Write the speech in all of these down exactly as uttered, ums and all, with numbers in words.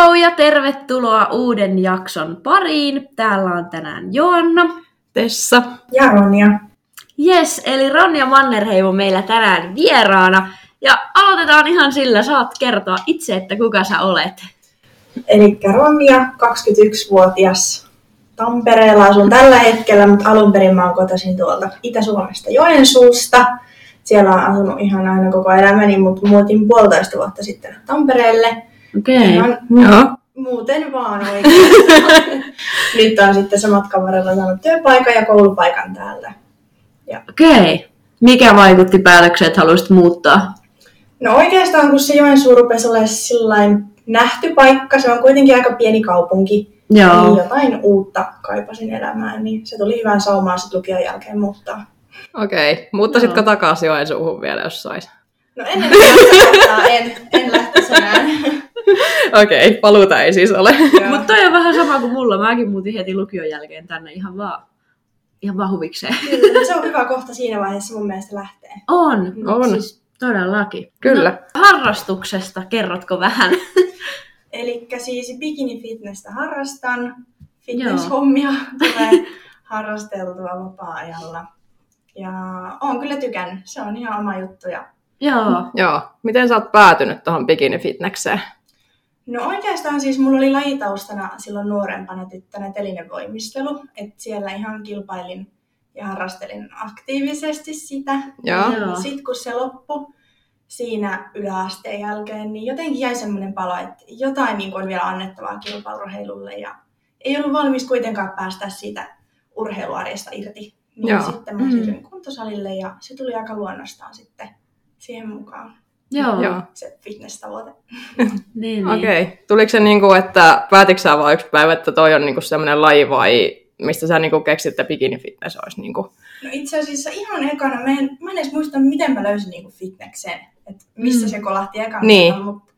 Hello ja tervetuloa uuden jakson pariin. Täällä on tänään Joanna, Tessa ja Ronja. Yes, eli Ronja Mannerheimo meillä tänään vieraana. Ja aloitetaan ihan sillä, saat kertoa itse, että kuka sä olet. Eli Ronja, kaksikymmentäyksivuotias. Tampereella asun tällä hetkellä, mutta alun perin mä oon kotoisin tuolta Itä-Suomesta Joensuusta. Siellä on asunut ihan aina koko elämäni, mutta muutin puolitoista vuotta sitten Tampereelle. Okei, okay. Joo. Muuten vaan oikein. Nyt on sitten se matkan varrella saanut työpaikan ja koulupaikan täällä. Okei. Okay. Mikä vaikutti päätökseen, että haluaisit muuttaa? No oikeastaan, kun se Joensuu rupesi olemaan sillain nähty paikka, se on kuitenkin aika pieni kaupunki. Joo. Eli jotain uutta kaipasin elämään, niin se tuli hyvään saumaan sit lukion jälkeen muuttaa. Okei, okay. Muuttaisitko no. takaisin Joensuuhun vielä, jos sais? No ennen kuin en, en lähtisi enää. Okei, okay, paluuta ei siis ole. Mutta toi on vähän sama kuin mulla. Mäkin muutin heti lukion jälkeen tänne ihan vaan. Ihan vaan huvikseen. Kyllä, se on hyvä kohta siinä vaiheessa mun mielestä lähtee. On, on. Siis todellakin. Kyllä. No, harrastuksesta kerrotko vähän? Elikkä siis bikini-fitnessä harrastan. Fitness-hommia tulee harrasteltua vapaa-ajalla. Ja oon kyllä tykännyt. Se on ihan oma juttu. Ja... Joo. Joo. Miten sä oot päätynyt tuohon bikini-fitnesseen? No oikeastaan siis mulla oli lajitaustana silloin nuorempana tyttönä telinevoimistelu, että siellä ihan kilpailin ja harrastelin aktiivisesti sitä. Sitten kun se loppui siinä yläasteen jälkeen, niin jotenkin jäi semmoinen palo, että jotain niin kuin on vielä annettavaa kilpaurheilulle ja ei ollut valmis kuitenkaan päästä siitä urheiluarjesta irti. Niin Joo. sitten mä siirryin mm-hmm. kuntosalille ja se tuli aika luonnostaan sitten siihen mukaan. Joo. Joo. Se fitness-tavoite. niin, Okei. Okay. Tuliko se niinku, että päätitkö sä vaan yksi päivä, että toi on niinku semmoinen laji vai mistä sä niinku keksit, että bikini-fitness olisi? Niinku? No itse asiassa ihan ekana, mä en, mä en edes muista, miten mä löysin niinku fitnessen, että missä mm. se kolahti ekana, niin. mutta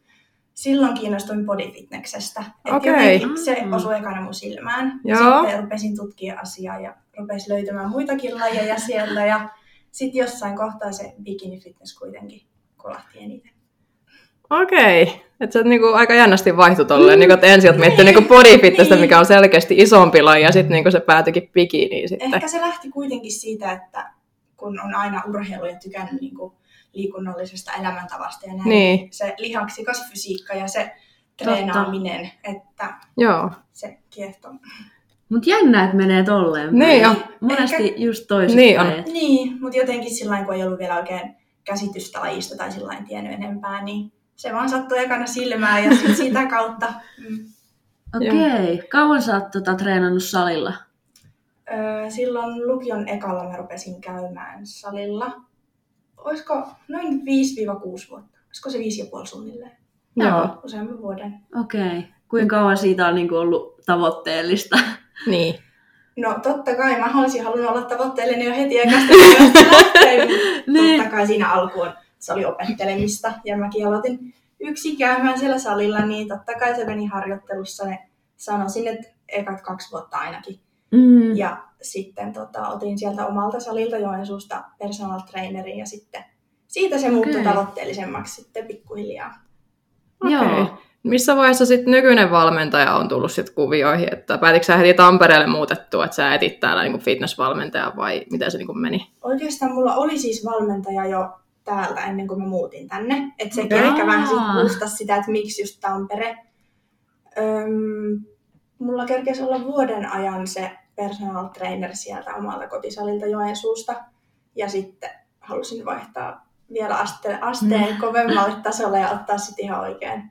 silloin kiinnostuin bodyfitnessestä. Okei. Okay. Se osui ekana mun silmään. Joo. Sitten rupesin tutkia asiaa ja rupesin löytämään muitakin lajeja sieltä ja sitten jossain kohtaa se bikini-fitness kuitenkin kolahti eniten. Okei. Okay. Että sä oot niinku aika jännästi vaihtu tolleen. Mm. Niinku, että ensin oot miettinyt niinku bodyfitnessä, niin. mikä on selkeästi isompi laji, ja sitten niinku se päätyikin bikiniin sitten. Ehkä se lähti kuitenkin siitä, että kun on aina urheilu ja tykännyt niinku liikunnallisesta elämäntavasta ja näin. Niin. Se lihaksikas fysiikka ja se treenaaminen, että Joo. se kiehtoo. Mut jännä, että menee tolleen. Niin jo. Monesti Ehkä... just toisinpäin. Niin, niin mutta jotenkin sillain, kun ei ollut vielä oikein käsitystä lajista tai sillain tiennyt enempää, niin se vaan sattui ekana silmään ja sit sitä kautta. Mm. Okei. Okay. Kauan sä oot tota, treenannut salilla? Öö, silloin lukion ekalla mä rupesin käymään salilla. Oisko noin viisi kuusi vuotta? Oisko se viisi ja puoli suunnilleen? Joo. Useamman vuoden. Okei. Okay. Kuinka kauan siitä on niin kuin ollut tavoitteellista? Niin. No totta kai, mä olisin halunnut olla tavoitteellinen jo heti ekasta lähtien, mutta totta kai siinä alkuun se oli opettelemista. Ja mäkin aloitin yksi käymään siellä salilla, niin totta kai se meni harjoittelussa. Sanoisin, että ekat kaksi vuotta ainakin. Mm. Ja sitten tota, otin sieltä omalta salilta Joensuusta personal trainerin ja sitten siitä se muuttui okay. tavoitteellisemmaksi sitten pikkuhiljaa. Okei. Okay. Missä vaiheessa sitten nykyinen valmentaja on tullut sitten kuvioihin? Että päätitkö sä heti Tampereelle muutettua, että sä etit täällä niinku fitness-valmentaja vai miten se niinku meni? Oikeastaan mulla oli siis valmentaja jo täältä ennen kuin mä muutin tänne. Että sekin Jaa. Ehkä vähän sitten puustasi sitä, että miksi just Tampere. Öm, mulla kerkesi olla vuoden ajan se personal trainer sieltä omalta kotisalilta Joensuusta. Ja sitten halusin vaihtaa vielä asteen, asteen kovemmalle tasolle ja ottaa sitten ihan oikein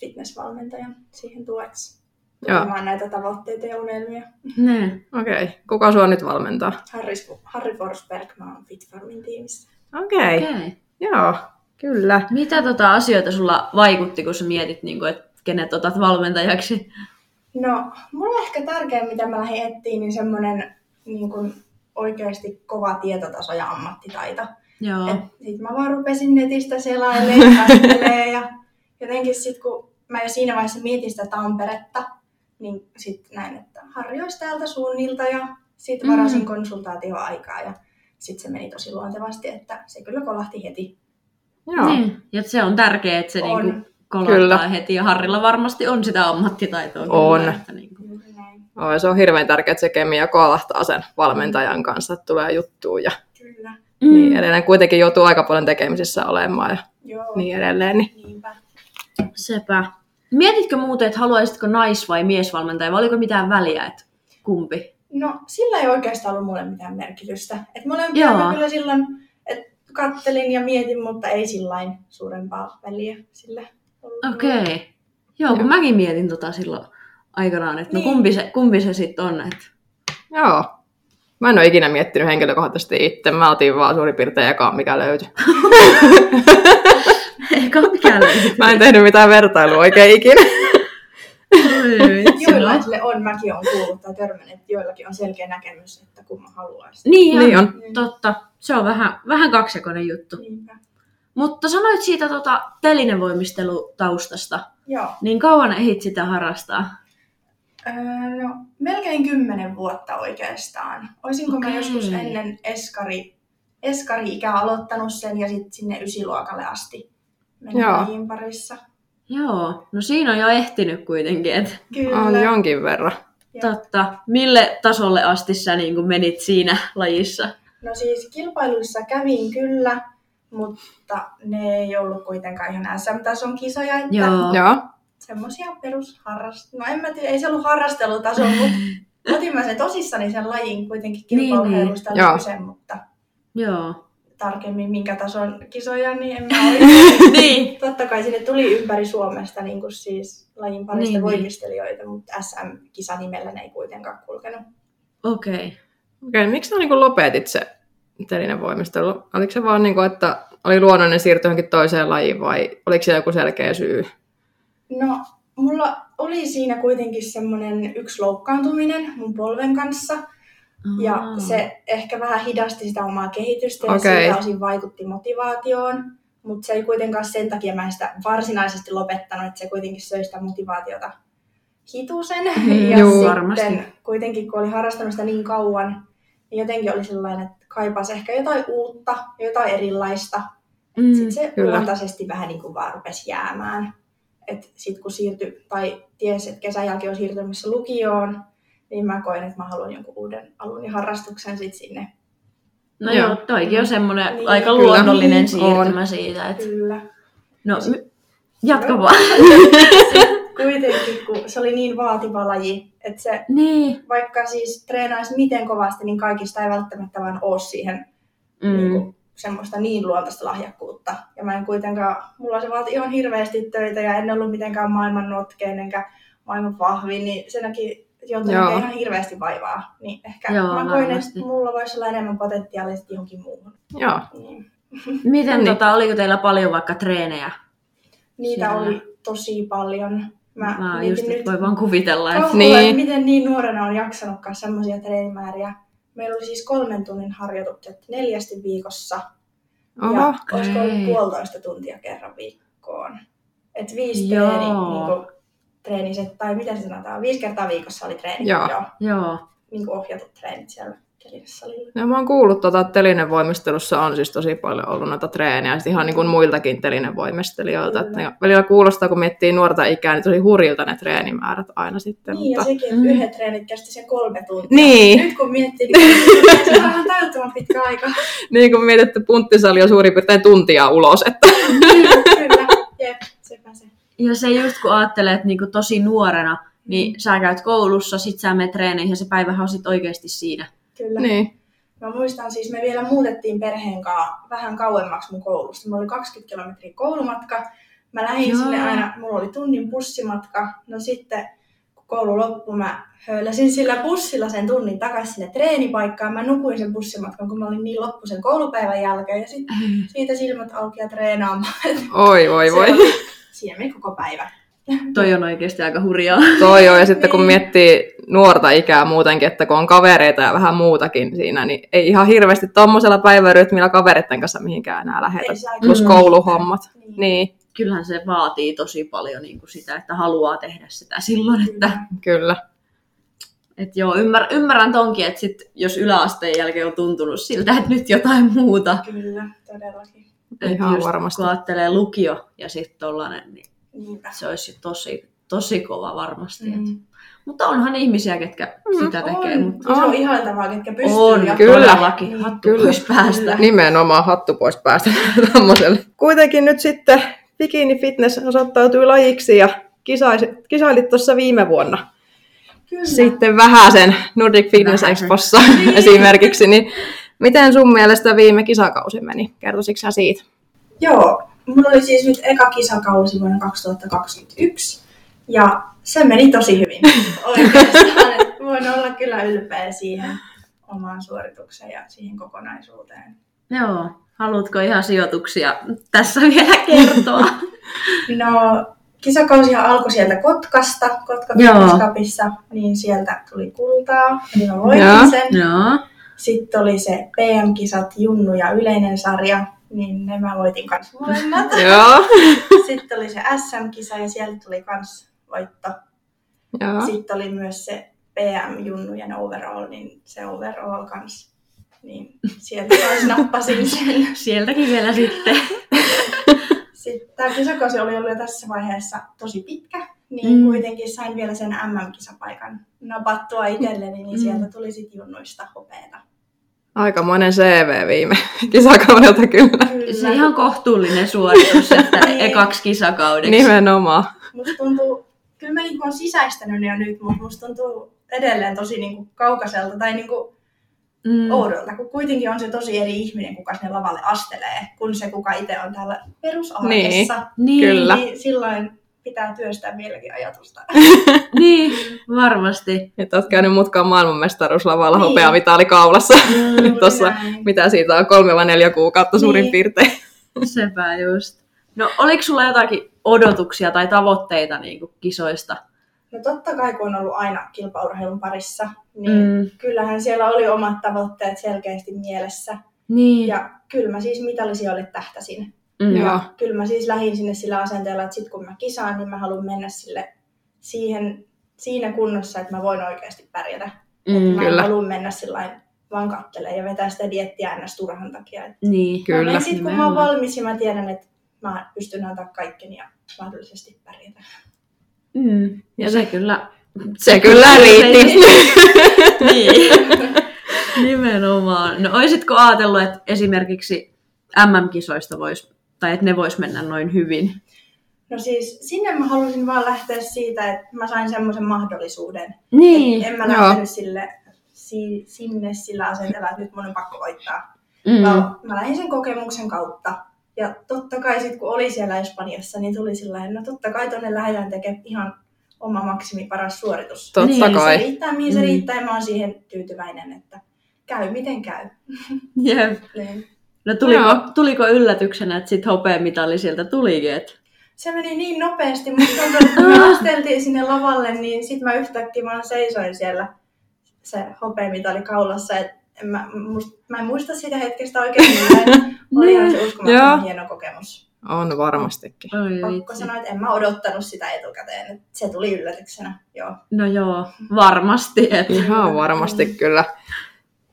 fitnessvalmentajan siihen tueksi. Tukemaan näitä tavoitteita ja unelmia. Ne. Okei. Okay. Kuka sua nyt valmentaa? Harri, Harri Forsberg. Mä oon Fit Farmin tiimissä. Okei. Okay. Okay. Joo. Kyllä. Mitä tota asioita sulla vaikutti, kun sä mietit, niin kun, että kenet otat valmentajaksi? No, mulla ehkä tärkein, mitä mä lähdin etsiin, niin semmonen niin kun oikeasti kova tietotaso ja ammattitaito. Joo. Et sit mä vaan rupesin netistä selailemaan ja kastelemaan ja jotenkin sitten, kun mä jo siinä vaiheessa mietin sitä Tamperetta, niin sitten näin, että Harri olisi täältä suunnilta ja sitten varasin mm-hmm. konsultaatioaikaa ja sitten se meni tosi luontevasti, että se kyllä kolahti heti. Joo. Niin, ja se on tärkeää, että se niinku kolottaa heti, ja Harrilla varmasti on sitä ammattitaitoa. On. Kyllä, että niin kuin... Oi, se on hirveän tärkeää, että se kemia kolahtaa sen valmentajan kanssa, että tulee juttuun ja kyllä. Niin edelleen. Kuitenkin joutuu aika paljon tekemisissä olemaan ja joo. Niin edelleen. Niin. Niinpä. Sepä. Mietitkö muuten, että haluaisitko nais- vai miesvalmentaja, vai oliko mitään väliä, että kumpi? No, sillä ei oikeastaan ollut mulle mitään merkitystä. Että molempia mä kyllä silloin, että kattelin ja mietin, mutta ei sillain suurempaa väliä sillä. Okei. Okay. Joo, kun joo. Mäkin mietin tota silloin aikanaan, että niin. No kumpi se, kumpi se sitten on. Että... Joo. Mä en ole ikinä miettinyt henkilökohtaisesti itse. Mä otin vaan suurin piirtein ekaan, mikä löytyi. Eka mikä löytyi? Mä en tehnyt mitään vertailua oikein ikinä. Joillaisille on, mäkin olen kuullut tai törmännyt, että joillakin on selkeä näkemys, että kun mä haluaisin. Niin, niin on. Mm. Totta. Se on vähän, vähän kaksijakoinen juttu. Niinpä. Mutta sanoit siitä tota, telinevoimistelutaustasta. Joo. Niin kauan ehdit sitä harrastaa? Öö, no, melkein kymmenen vuotta oikeastaan. Oisinko okay. Mä joskus ennen eskari, eskari-ikää aloittanut sen ja sitten sinne ysiluokalle asti menin parissa. Joo, no siinä on jo ehtinyt kuitenkin, että on jonkin verran. Totta. Mille tasolle asti sä niin kun menit siinä lajissa? No siis kilpailuissa kävin kyllä, mutta ne ei ollut kuitenkaan ihan äs äm-tason kisoja. Että joo. Semmoisia perusharrast... No en mä tiedä, ei se ollut harrastelutason, mutta otin mä sen tosissani sen lajin kuitenkin kilpailusta niin, niin. Kyse, mutta... Joo. Tarkemmin minkä tason kisoja, niin en mä oikein. Niin. Totta kai sinne tuli ympäri Suomesta niin kuin siis lajin parista niin, voimistelijoita, niin. Mutta äs äm-kisa nimellä ne ei kuitenkaan kulkenut. Okei. Okay. Okay. Miksi sä niin lopetit se telinevoimistelu? Oliko se vaan, niin kuin, että oli luonnollinen siirty johonkin toiseen lajiin vai oliko se joku selkeä syy? No, mulla oli siinä kuitenkin semmoinen yksi loukkaantuminen mun polven kanssa. Ja se ehkä vähän hidasti sitä omaa kehitystä ja okay. Siitä osin vaikutti motivaatioon, mutta se ei kuitenkaan sen takia mä en sitä varsinaisesti lopettanut, että se kuitenkin söi sitä motivaatiota hitusen. Mm, ja juu, sitten varmasti. Kuitenkin kun oli harrastanut sitä niin kauan, niin jotenkin oli sellainen, että kaipaisi ehkä jotain uutta, jotain erilaista. Mm, sitten se luontaisesti vähän niin kuin vaan rupesi jäämään. Että sitten kun siirtyi, tai tiesi, että kesän jälkeen on siirtymässä lukioon, niin mä koen, että mä haluan jonkun uuden alun ja harrastuksen sitten sinne. No joo, joo toikin on semmoinen niin, aika luonnollinen siirtymä on. Siitä. Että... Kyllä. No, sit... jatka no. Vaan. Kuitenkin, kun se oli niin vaativa laji, että se, niin. Vaikka siis treenaisi miten kovasti, niin kaikista ei välttämättä vaan ole siihen mm. niin kuin, semmoista niin luontaista lahjakkuutta. Ja mä en kuitenkaan, mulla se vaati ihan hirveästi töitä ja en ollut mitenkään maailman notkeen enkä maailman vahvin, niin sen takia... Joutui ihan hirveästi vaivaa, niin ehkä joo, mä koin, että mulla voisi olla enemmän potentiaalisesti johonkin muuhun. Joo. Niin. Miten, tota, oliko teillä paljon vaikka treenejä? Niitä siellä? Oli tosi paljon. Mä, mä just nyt voi vaan kuvitella. Että... Niin. Että miten niin nuorena on jaksanutkaan semmoisia treenimääriä. Meillä oli siis kolmen tunnin harjoitukset neljästi viikossa. Oho, ja okay. Olisiko ollut puolitoista tuntia kerran viikkoon. Että viisi treeniä niinku... treeniset, tai mitä se sanotaan, viisi kertaa viikossa oli treenit, joo. joo. joo. Niin kuin ohjatut treenit siellä telinesalilla. No mä oon kuullut, että telinevoimistelussa on siis tosi paljon ollut noita treenejä, ihan niin kuin muiltakin telinevoimistelijoilta. Mm. Välillä kuulostaa, kun miettii nuorta ikää, niin tosi hurjilta ne treenimäärät aina sitten. Niin, mutta... ja sekin, että mm. yhden treenit kästi sen kolme tuntia. Niin. Nyt kun miettii, niin se on vähän tajuttoman pitkä aika. Niin, kun mietit, että punttisali on suurin piirtein tuntia ulos, että... Kyllä, jep, sepä se. Ja se just kun ajattelee, että niinku tosi nuorena, niin sä käyt koulussa, sit sä menet treeneihin ja se päivähän on sit oikeesti siinä. Kyllä. Niin. Mä muistan siis, me vielä muutettiin perheen kanssa vähän kauemmaksi mun koulusta. Mulla oli kaksikymmentä kilometriä koulumatka. Mä lähdin joo. Sinne aina, mulla oli tunnin bussimatka. No sitten, kun koulu loppui, mä höyläsin sillä bussilla sen tunnin takaisin sinne treenipaikkaan. Mä nukuin sen bussimatkan, kun mä olin niin loppu sen koulupäivän jälkeen. Ja sit siitä silmät auki ja treenaamaan. Oi, oi, voi. Siinä meni koko päivä. Toi on oikeasti aika hurjaa. Toi on, ja sitten kun miettii nuorta ikää muutenkin, että kun on kavereita ja vähän muutakin siinä, niin ei ihan hirveästi tommosella päivärytmillä kavereiden kanssa mihinkään enää lähetä, plus kouluhommat. Niin. Niin. Kyllähän se vaatii tosi paljon niin kuin sitä, että haluaa tehdä sitä silloin. Että... Kyllä. Et joo, ymmär, ymmärrän tonkin, että sit, jos yläasteen jälkeen on tuntunut siltä, että nyt jotain muuta. Kyllä, todellakin. Ihan just, varmasti. Kun ajattelee lukio ja sitten tollainen, niin Niinpä. Se olisi tosi, tosi kova varmasti. Mm. Mutta onhan ihmisiä, ketkä mm, sitä tekee. On. Mutta on. Se on ihailtavaa, ketkä pystyy. On, ja todellakin. Hattu kyllä. pois päästä. Kyllä. Nimenomaan hattu pois päästä tämmöiselle. Kuitenkin nyt sitten bikini-fitness osoittautui lajiksi ja kisailit tuossa viime vuonna. Kyllä. Sitten vähän sen Nordic Fitness Expossa esimerkiksi. Niin miten sun mielestä viime kisakausi meni? Kertoisitko sä siitä? Joo, mulla oli siis nyt eka kisakausi vuonna kaksituhattakaksikymmentäyksi ja se meni tosi hyvin. Oikeastaan voin olla kyllä ylpeä siihen omaan suoritukseen ja siihen kokonaisuuteen. Joo, haluatko ihan sijoituksia tässä vielä kertoa? No... Kisakausihan alkoi sieltä Kotkasta, Kotka-Fitness-cupissa, niin sieltä tuli kultaa, eli mä voitin sen. Joo. Sitten oli se P M-kisat, junnu ja yleinen sarja, niin ne mä voitin kans molemmat. Sitten oli se S M-kisa ja sieltä tuli kans voitto. Joo. Sitten oli myös se P M-junnujen overall, niin se overall kans, niin sieltä kans nappasin sen. Sieltäkin vielä sitten. Tämä kisakausi oli ollut jo tässä vaiheessa tosi pitkä, niin mm. kuitenkin sain vielä sen M M-kisapaikan napattua itselleni, niin sieltä tuli sitten junnuista hopeeta. Aikamoinen C V viime kisakaudelta kyllä. kyllä. Se on ihan kohtuullinen suoritus, että ekaksi kisakaudeksi. Nimenomaan. Musta tuntuu, kyllä mä olen sisäistänyt ne jo nyt, mutta musta tuntuu edelleen tosi niin kuin kaukaiselta tai niin kuin Mm. oudolta, kun kuitenkin on se tosi eri ihminen, kuka sinne lavalle astelee, kun se, kuka itse on täällä perusarjessa. Niin, niin, niin silloin pitää työstää vieläkin ajatusta. Niin, varmasti. Että olet käynyt mutkaan maailmanmestaruuslavalla niin. hopeamitaalikaulassa. Mm, tuossa, mitä siitä on, kolme vai neljä kuukautta suurin niin. piirtein. Sepä just. No, oliko sulla jotakin odotuksia tai tavoitteita niin kuin kisoista? No totta kai, kun on ollut aina kilpaurheilun parissa, niin mm. kyllähän siellä oli omat tavoitteet selkeästi mielessä. Niin. Ja kyllä mä siis mitalisijoille tähtäsin. Mm, ja kyllä mä siis lähdin sinne sillä asenteella, että sit kun mä kisaan, niin mä haluan mennä sille siihen, siinä kunnossa, että mä voin oikeasti pärjätä. Mm, mä kyllä. haluan mennä sillä vaan kattelemaan ja vetää sitä diettiä aina turhan takia. Niin, kyllä. Ja sit kun mä oon valmis ja mä tiedän, että mä pystyn antaa kaikkeni ja mahdollisesti pärjätä. Mm. Ja se kyllä, se se kyllä riitti. Niin. Nimenomaan. No olisitko ajatellut, että esimerkiksi M M-kisoista voisi, tai että ne vois mennä noin hyvin? No siis sinne mä halusin vaan lähteä siitä, että mä sain semmoisen mahdollisuuden. Niin. En mä lähtenyt no. sille, si, sinne sillä asenteella, että nyt mun on pakko voittaa. Mm. Mä, mä lähdin sen kokemuksen kautta. Ja totta kai sitten kun oli siellä Espanjassa, niin tuli sillain, no totta kai tuonne lähdetään tekemään ihan oma maksimi paras suoritus. Totta niin, kai. Se riittää, mihin se riittää, mm. mä oon siihen tyytyväinen, että käy miten käy. Jep. Niin. No tuliko, no tuliko yllätyksenä, että sitten hopeamitali sieltä tulikin? Et... Se meni niin nopeasti, mutta kun me asteltiin sinne lavalle, niin sitten mä yhtäkkiä vaan seisoin siellä se hopeamitali kaulassa, että Mä, must, mä en muista sitä hetkestä oikein, niin olihan se uskomattoman hieno kokemus. On varmastikin. Pakko sanoa, että en mä odottanut sitä etukäteen, että se tuli yllätyksenä. Joo. No joo, varmasti. Et. Ihan varmasti kyllä.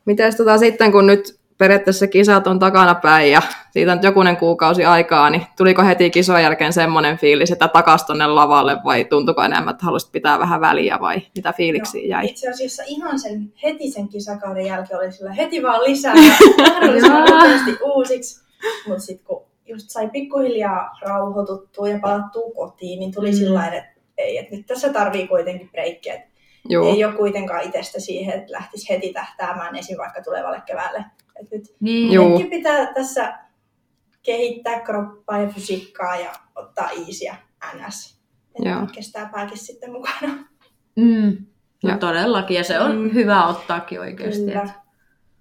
Mites tota sitten, kun nyt periaatteessa kisat on takanapäin ja siitä on jokunen kuukausi aikaa, niin tuliko heti kisojen jälkeen semmoinen fiilis, että takas tonne lavalle vai tuntuiko enemmän, että haluaisit pitää vähän väliä vai mitä fiiliksi jäi? No, itse asiassa ihan sen heti sen kisakauden jälkeen oli sillä heti vaan lisää ja mahdollisimman nopeasti uusiksi, mutta sitten kun just sai pikkuhiljaa rauhoituttua ja palattua kotiin, niin tuli mm. sillain, että ei, että nyt tässä tarvii kuitenkin breikkiä. Joo. Ei ole kuitenkaan itsestä siihen, että lähtisi heti tähtäämään esim. Vaikka tulevalle keväälle. Et nyt niin. pitää tässä kehittää kroppaa ja fysiikkaa ja ottaa iisiä ns. Että kestää pääkin sitten mukana. Mm. No todellakin, ja se on mm. hyvä ottaakin oikeasti. Kyllä.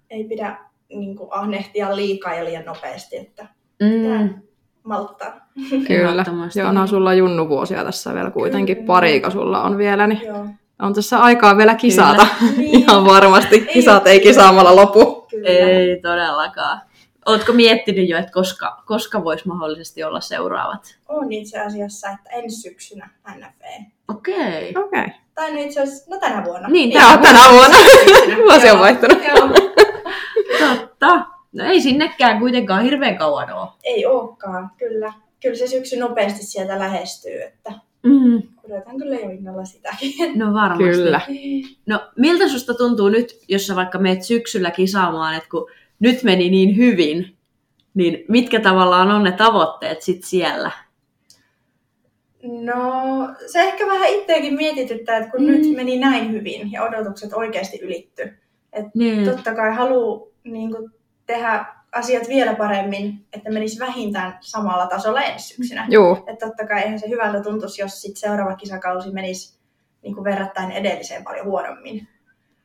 Ei pidä niin kuin, ahnehtia liikaa ja liian nopeasti, että pitää mm. malttaa. Kyllä. Ja onhan sulla junnuvuosia tässä vielä kuitenkin. Kyllä. Parika sulla on vielä, niin Joo. on tässä aikaa vielä kisata. Niin. Ihan varmasti. Kisat ei, ei kisaamalla lopu. Kyllä. Ei todellakaan. Ootko miettinyt jo, että koska, koska voisi mahdollisesti olla seuraavat? On itse asiassa, että ensi syksynä N F E. Okei. Okay. Okay. Tai no itse asiassa, no tänä vuonna. Niin, ei, tänä, tänä vuonna. Vuosi on vaihtunut. Totta. No ei sinnekään kuitenkaan hirveän kauan ole. Ei olekaan, kyllä. kyllä se syksy nopeasti sieltä lähestyy, että mm. odotan kyllä jo innolla sitäkin. No varmasti. Kyllä. No miltä susta tuntuu nyt, jos sä vaikka meet syksyllä kisaamaan, että kun nyt meni niin hyvin, niin mitkä tavallaan on ne tavoitteet sit siellä? No se ehkä vähän itseäkin mietityttää, että kun mm. nyt meni näin hyvin ja odotukset oikeasti ylitty. Että mm. totta kai haluaa niin kun tehdä asiat vielä paremmin, että menisi vähintään samalla tasolla ensi syksynä. Joo. Että totta kai eihän se hyvältä tuntuisi, jos sit seuraava kisakausi menisi niin kuin verrattain edelliseen paljon huonommin.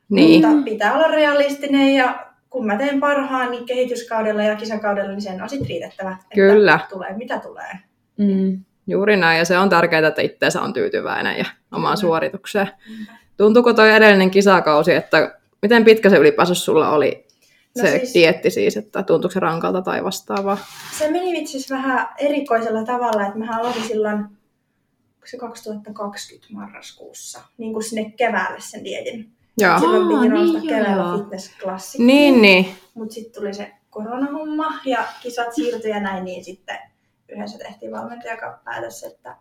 Niin. Mutta pitää olla realistinen ja kun mä teen parhaan, niin kehityskaudella ja kisakaudella, niin sen on sit riitettävä. Että kyllä. Tulee, mitä tulee. Mm. Juuri näin, ja se on tärkeää, että itseensä on tyytyväinen ja omaan mm. suoritukseen. Mm. Tuntuuko toi edellinen kisakausi, että miten pitkä se ylipäänsä sulla oli? No se siis, dieetti siis, että tuntuuko se rankalta tai vastaavaa? Se meni itse asiassa vähän erikoisella tavalla, että mä aloitin silloin kaksituhattakaksikymmentä marraskuussa, niin kuin sinne keväälle sen dieetin. Joo. Silloin Aa, piti nousta niin keväällä fitnessklassikkiin, niin, niin. Mutta sitten tuli se koronahumma ja kisat siirtyi ja näin, niin sitten yhdessä tehtiin valmentajakaan päätös, että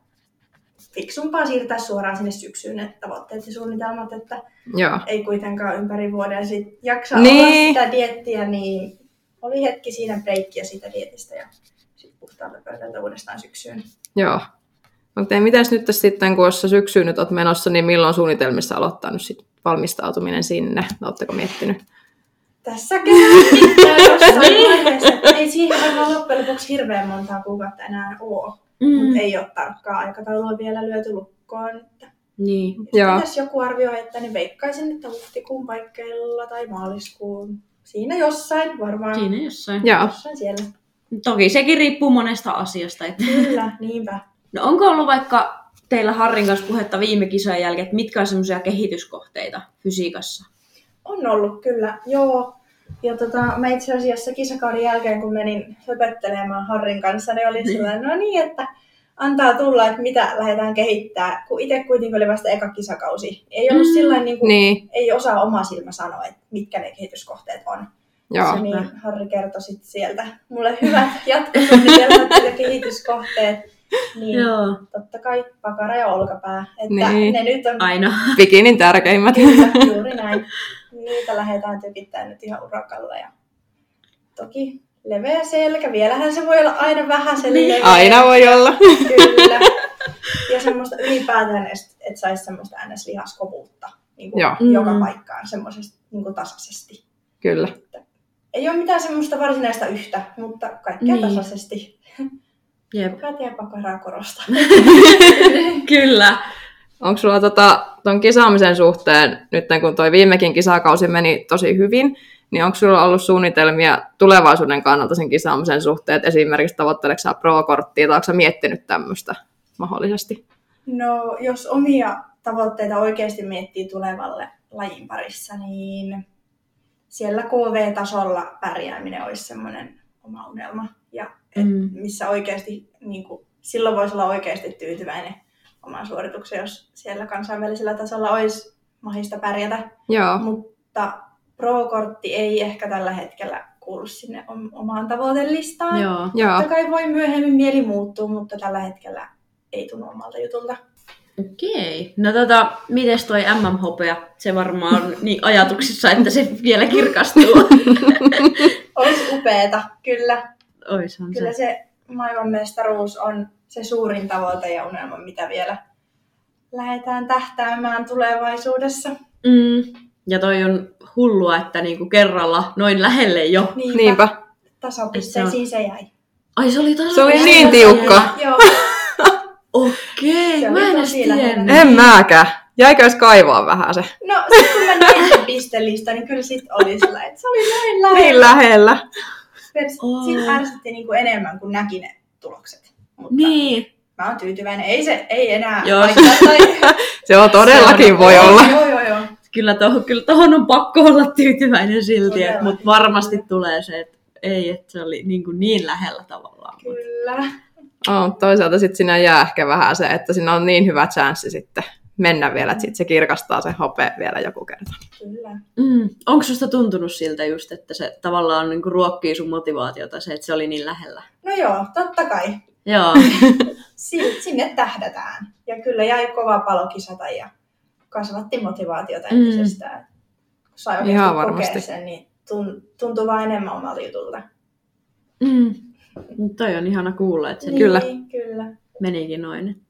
fiksumpaa siirtää suoraan sinne syksyyn ne tavoitteet ja suunnitelmat, että joo. ei kuitenkaan ympäri vuoden sit jaksa niin. olla sitä diettiä, niin oli hetki siinä breikkiä siitä dietistä ja sitten puhtaalta pöydältä uudestaan syksyyn. Joo. Okei, mitäs nyt sitten, kun ossa syksyyn nyt olet menossa, niin milloin suunnitelmissa aloittaa nyt sit valmistautuminen sinne? Oletteko miettinyt? Tässä käsittää jossain vaiheessa, että ei siihen varmaan loppujen lopuksi hirveän montaa kuukautta enää ole. Mm. Mutta ei ole tarkkaa aikataulua vielä lyöty lukkoon. Niin. Jos joku arvioi, että niin veikkaisin, että huhtikuun paikkeilla tai maaliskuun. Siinä jossain varmaan. Siinä jossain. Jossain siellä. Toki sekin riippuu monesta asiasta. Että... Kyllä, niinpä. No onko ollut vaikka teillä Harrin kanssa puhetta viime kisojen jälkeen, että mitkä on semmoisia kehityskohteita fysiikassa? On ollut kyllä, joo. Ja tota, mä itse asiassa kisakauden jälkeen, kun menin höpöttelemään Harrin kanssa, niin oli sellainen, no niin, että antaa tulla, että mitä lähdetään kehittää. Kun itse kuitenkin oli vasta eka kisakausi. Ei ollut mm, sillain, niin kuin, niin. ei osaa oma silmä sanoa, että mitkä ne kehityskohteet on. Joo. Se, niin Harri kertoi sit sieltä mulle hyvät jatkosuunnitelmat ja kehityskohteet. Niin, joo. Totta kai pakara ja olkapää. Että niin. Ne nyt on... Aina. Bikinin tärkeimmät. Kyllä, juuri näin. Niitä lähdetään tykittämään nyt ihan urakalla. Ja toki leveä selkä. Vielähän se voi olla aina vähän se leveä. Aina voi olla. Kyllä. Ja semmoista ylipäätään, että saisi semmoista ns-lihaskovuutta niin kuin joka paikkaan semmoisesti niin kuin tasaisesti. Kyllä. Että ei ole mitään semmoista varsinaista yhtä, mutta kaikkea niin. tasaisesti. Jep. Päätiä pakaraa korostaa. Kyllä. Onko sulla tota, ton kisaamisen suhteen, nyt kun toi viimekin kisakausi meni tosi hyvin, niin onko sulla ollut suunnitelmia tulevaisuuden kannalta sen kisaamisen suhteen? Esimerkiksi tavoitteleeko sä pro-korttia tai onko sä miettinyt tämmöistä mahdollisesti? No, jos omia tavoitteita oikeasti miettii tulevalle lajin parissa, niin siellä K V-tasolla pärjääminen olisi semmoinen oma unelma. Ja mm. missä oikeasti, niin kuin, silloin voisi olla oikeasti tyytyväinen omaan suoritukseen, jos siellä kansainvälisellä tasolla olisi mahdollista pärjätä. Joo. Mutta pro-kortti ei ehkä tällä hetkellä kuulu sinne omaan tavoitelistaan. Joo. Totta kai voi myöhemmin mieli muuttua, mutta tällä hetkellä ei tunnu omalta jutulta. Okei. No tota, mites toi M M-hopea? Se varmaan on niin ajatuksissa, että se vielä kirkastuu. Olisi upeeta, kyllä. Oishan kyllä se, se maailmanmestaruus on se suurin tavoite ja unelma, mitä vielä lähdetään tähtäämään tulevaisuudessa. Mm. Ja toi on hullua, että niinku kerralla noin lähelle jo. Niinpä. Niinpä. Tasapisteisiin se jäi. Ai se oli tasapisteisiin. Se oli niin tiukka. Joo. Okei, okay, mä en edes tiennyt. En mäkään. Jäiköis kaivaa vähän se? No sit kun mä näin sen pistelista, niin kyllä sit oli sillä, että se oli noin lähellä. Niin lähellä. Siinä ärsytti niinku enemmän, kun näki ne tulokset. Mutta niin. Mä oon tyytyväinen. Ei se ei enää haittaa. Tai... se on todellakin se on, voi olla. Joo, joo, joo. Kyllä, tohon, kyllä tohon on pakko olla tyytyväinen silti. Mutta varmasti tulee se, että ei, että se oli niin, kuin niin lähellä tavallaan. Kyllä. Oh, toisaalta sitten siinä jää ehkä vähän se, että siinä on niin hyvä chanssi sitten mennä vielä. Että sitten se kirkastaa se hopea vielä joku kerta. Kyllä. Mm. Onko susta tuntunut siltä just, että se tavallaan niinku ruokkii sun motivaatiota, se, että se oli niin lähellä? No joo, totta kai. Joo. Sinne tähdätään. Ja kyllä jäi kova palo kisata ja kasvatti motivaatiota mm. entisestään. Kun sai oikeasti kokea sen, niin tuntuu vaan enemmän omalta jutulta. Mm. Toi on ihana kuulla, että se niin, kyllä. kyllä menikin noin.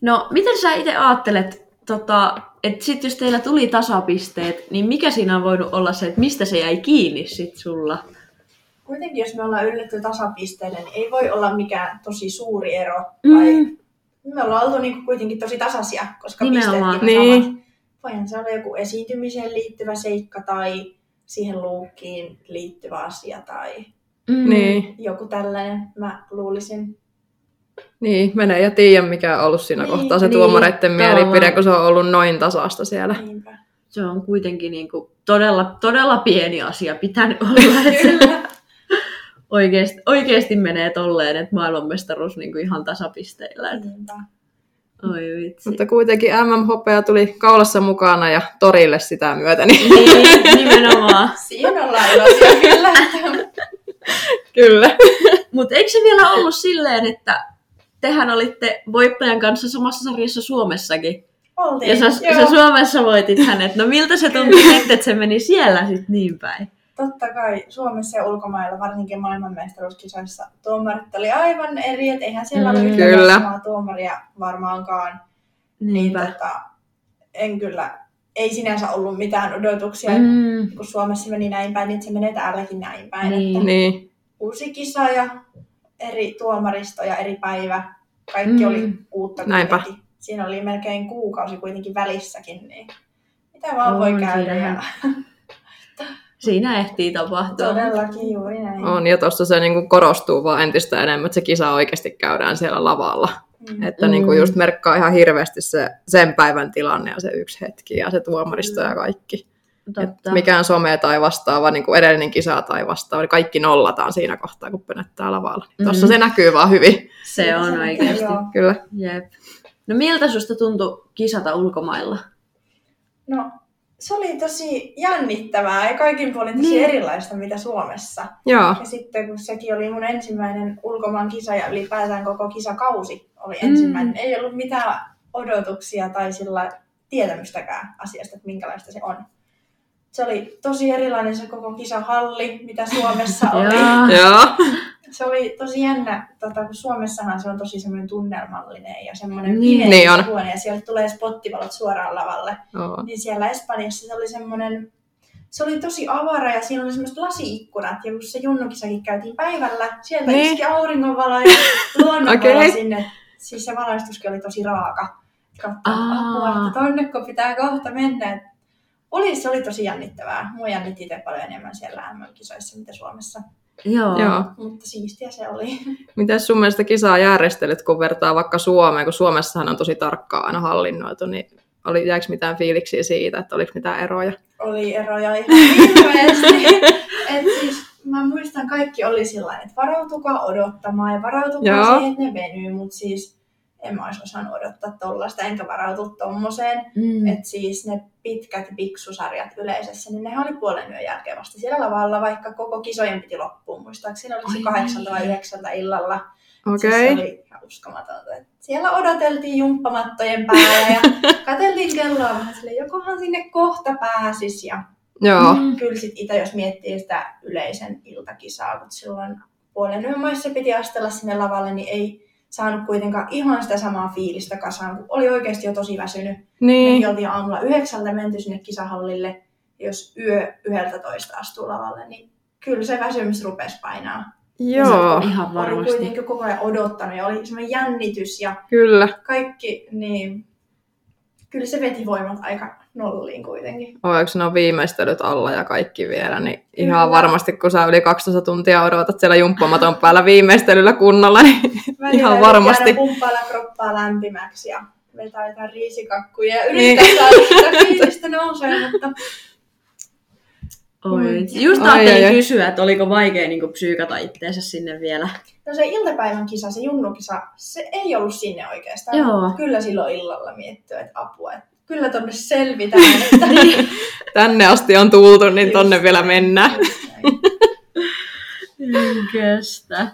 No, miten sä itse ajattelet, tota, että sit jos teillä tuli tasapisteet, niin mikä siinä on voinut olla se, että mistä se jäi kiinni sit sulla? Kuitenkin, jos me ollaan yllätty tasapisteille, niin ei voi olla mikään tosi suuri ero. Tai mm. me ollaan oltu niinku kuitenkin tosi tasaisia, koska nimenomaan. Pisteetkin on niin. samat. Voihan se olla joku esiintymiseen liittyvä seikka tai siihen luukkiin liittyvä asia tai mm. niin. joku tällainen, mä luulisin. Niin, mä en tiedä mikä on ollut siinä niin, kohtaa se niin, tuomareiden mielipide, kun se on ollut noin tasasta siellä. Niinpä. Se on kuitenkin niinku todella, todella pieni asia pitänyt olla, että oikeasti, oikeasti menee tolleen, että maailmanmestaruus niinku ihan tasapisteillä. Oi vitsi. Mutta kuitenkin M M-hopea tuli kaulassa mukana ja torille sitä myötä. Niin, niin nimenomaan. Siinä ollaan iloisia kyllä. Kyllä. Mutta eikö se vielä ollut silleen, että tehän olitte voittajan kanssa samassa sarjassa Suomessakin? Oltiin, ja sä, sä Suomessa voitit hänet. No miltä se tuntui sitten, että se meni siellä sitten niin päin? Totta kai Suomessa ja ulkomailla, varsinkin maailmanmestaruuskisoissa, tuomarit oli aivan eri, että eihän siellä ole mm, yhtä samaa tuomaria varmaankaan. Niinpä. Niin, tota, en kyllä, ei sinänsä ollut mitään odotuksia, mm. kun Suomessa meni näin päin, niin se menee täälläkin näin päin. Niin, että niin. Uusi kisa ja eri tuomaristo ja eri päivä, kaikki mm. oli uutta. Näinpä. Siinä oli melkein kuukausi kuitenkin välissäkin, niin mitä vaan on, voi käydä. Ja... Siinä ehtii tapahtua. Todellakin juuri näin. On, ja tuossa se niin kuin korostuu vaan entistä enemmän, että se kisa oikeasti käydään siellä lavalla. Mm. Että mm. niin kuin just merkkaa ihan hirveästi se, sen päivän tilanne ja se yksi hetki ja se tuomaristo mm. ja kaikki. Mikään some tai vastaava, niin kuin edellinen kisa tai vastaava, niin kaikki nollataan siinä kohtaa, kun pönöttää lavalla. Mm. Tuossa se näkyy vaan hyvin. Se on oikeasti. Kyllä. Jep. No miltä susta tuntui kisata ulkomailla? No... Se oli tosi jännittävää ja kaikin puolin tosi niin. erilaista, mitä Suomessa. Joo. Ja sitten kun sekin oli mun ensimmäinen ulkomaan kisa ja ylipäätään koko kisakausi oli ensimmäinen. Mm. Ei ollut mitään odotuksia tai sillä tietämystäkään asiasta, että minkälaista se on. Se oli tosi erilainen se koko kisahalli, mitä Suomessa oli. Joo. Se oli tosi jännä, tota, kun Suomessahan se on tosi semmoinen tunnelmallinen ja semmoinen pimeä niin huone, ja sieltä tulee spottivalot suoraan lavalle. Oho. Niin siellä Espanjassa se oli semmoinen, se oli tosi avara ja siinä oli semmoiset lasi-ikkunat, ja kun se junnukisakin käytiin päivällä, sieltä niin. iski auringonvalo ja luonnonvalo okay. sinne. Siis se valaistuskin oli tosi raaka. Katsotaan apua, että tonnekko pitää kohta mennä. Oli, se oli tosi jännittävää. Mua jännitti itse paljon enemmän siellä M M-kisoissa, mitä Suomessa. Joo. Joo, mutta siistiä se oli. Miten sun mielestä kisaa järjestelyt, kun vertaa vaikka Suomeen, kun Suomessahan on tosi tarkkaan aina hallinnoitu, niin oli, jäikö mitään fiiliksiä siitä, että oliko mitään eroja? Oli eroja ihan hirveästi. Et siis, mä muistan, kaikki oli sillain, että varautukaa odottamaan ja varautukaa Joo. siihen, että ne venyy, mutta siis en mä olisi osannut odottaa tollaista, enkä varautu tommoseen. Mm. Että siis ne pitkät biksusarjat yleisessä, niin nehän oli puolen yön jälkeen vasta siellä lavalla, vaikka koko kisojen piti loppuun. Muistaakseni oli se kahdeksalta vai yhdeksältä illalla. Okay. Siis se oli ihan uskomatonta. Et siellä odoteltiin jumppamattojen päällä ja katseltiin kelloa vähän silleen, jokohan sinne kohta pääsisi. Ja Joo. Mm, kyllä sit itse, jos miettii sitä yleisen iltakisaa, kun silloin puolen yön maissa piti astella sinne lavalle, niin ei... saanut kuitenkaan ihan sitä samaa fiilistä kasaan, kun oli oikeasti jo tosi väsynyt. Niin. Mekin oltiin aamulla yhdeksältä menty sinne kisahallille, jos yö yhdeltä toista astuu lavalle, niin kyllä se väsymys rupesi painaa. Joo, ihan varmasti. Oli kuitenkin koko ajan odottanut ja oli semmoinen jännitys ja kyllä. kaikki, niin kyllä se veti voimat aika nolliin kuitenkin. Oiko ne viimeistelyt alla ja kaikki vielä, niin kyllä. ihan varmasti kun sä yli kaksitoista tuntia odotat siellä jumppamaton päällä viimeistelyllä kunnolla, niin Välillä ihan varmasti. Välillä pumppailla kroppaa lämpimäksi ja vetää jotain riisikakkuja ja yrittää niin. saada sitä fiilistä nousee, mutta... Oi. Just ajattelin Oi, kysyä, että oliko vaikea niin kuin psyykata itteensä sinne vielä. No se iltapäivän kisa, se junnukisa, se ei ollut sinne oikeastaan. Joo. Kyllä silloin illalla miettiä, että apua, että kyllä tonne selvitään. Että... Tänne asti on tultu, niin just tonne näin, vielä mennään. Kestä.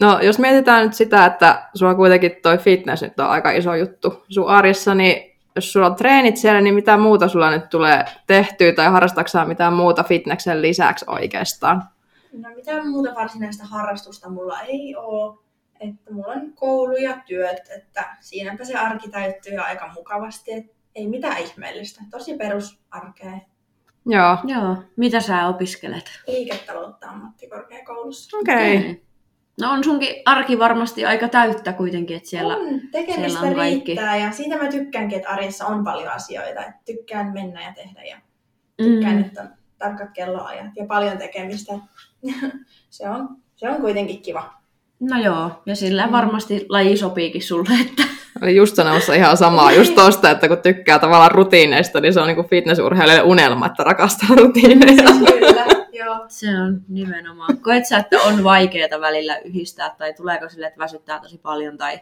No, jos mietitään nyt sitä, että sulla kuitenkin toi fitness nyt on aika iso juttu sun arjessa, niin jos sulla on treenit siellä, niin mitä muuta sulla nyt tulee tehtyä tai harrastaksä mitään muuta fitnessen lisäksi oikeastaan? No, mitään muuta varsinaista harrastusta mulla ei ole. Että mulla on koulu ja työt, että siinäpä se arki täyttyy aika mukavasti. Et ei mitään ihmeellistä, tosi perusarkea. Joo. Joo. Mitä sä opiskelet? Liiketaloutta ammattikorkeakoulussa. Okei. Okay. Okay. No on sunkin arki varmasti aika täyttä kuitenkin, että siellä on, tekemistä siellä on kaikki. Riittää ja siitä mä tykkäänkin, että arjessa on paljon asioita. Että tykkään mennä ja tehdä ja tykkään, mm. että on tarkat kelloajat ja paljon tekemistä. se, on, se on kuitenkin kiva. No joo, ja sillä varmasti laji sopiikin sulle, että... Olin just sanomassa ihan samaa just tosta, että kun tykkää tavallaan rutiineista, niin se on niin kuin fitnessurheilijalle unelma, että rakastaa rutiineja. Kyllä, joo. Se on nimenomaan. Koet sä, että on vaikeaa välillä yhdistää, tai tuleeko sille, että väsyttää tosi paljon, tai...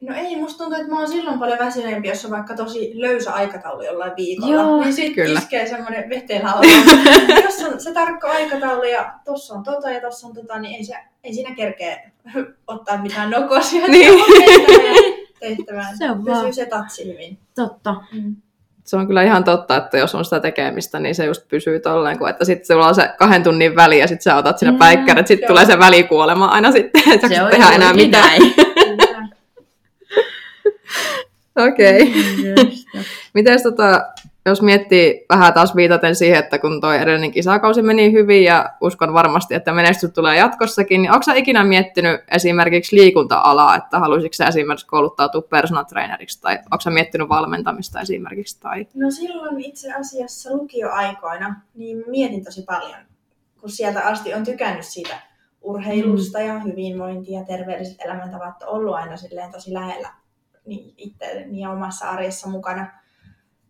No ei, musta tuntuu, että mä oon silloin paljon väsyneempi, jos on vaikka tosi löysä aikataulu jollain viikolla. Joo, niin sit kyllä. Iskee semmoinen veteen alla. Jos on se tarkka aikataulu ja tossa on tota ja tossa on tota, niin ei, se, ei siinä kerkeä ottaa mitään nokosia. Niin. Tehtävään. Se on vaan. Pysyy se tatsi hyvin. Totta. Mm. Se on kyllä ihan totta, että jos on sitä tekemistä, niin se just pysyy tolleen, kun että sitten sulla on se kahden tunnin väli ja sitten sä otat siinä mm, päikkäret, sitten tulee se välikuolema aina sitten, että sä tehdä enää mitään. Okei. Okay. Mites tota, jos miettii vähän taas viitaten siihen, että kun toi edellinen kisakausi meni hyvin ja uskon varmasti, että menestys tulee jatkossakin, niin onko sä ikinä miettinyt esimerkiksi liikunta-alaa, että haluaisitko sä esimerkiksi kouluttautua personal traineriksi tai onko sä miettinyt valmentamista esimerkiksi? Tai... No silloin itse asiassa lukioaikoina niin mietin tosi paljon, kun sieltä asti on tykännyt siitä urheilusta mm. ja hyvinvointia ja terveelliset elämäntavat on ollut aina silleen tosi lähellä. Niin itseäni ja omassa arjessa mukana.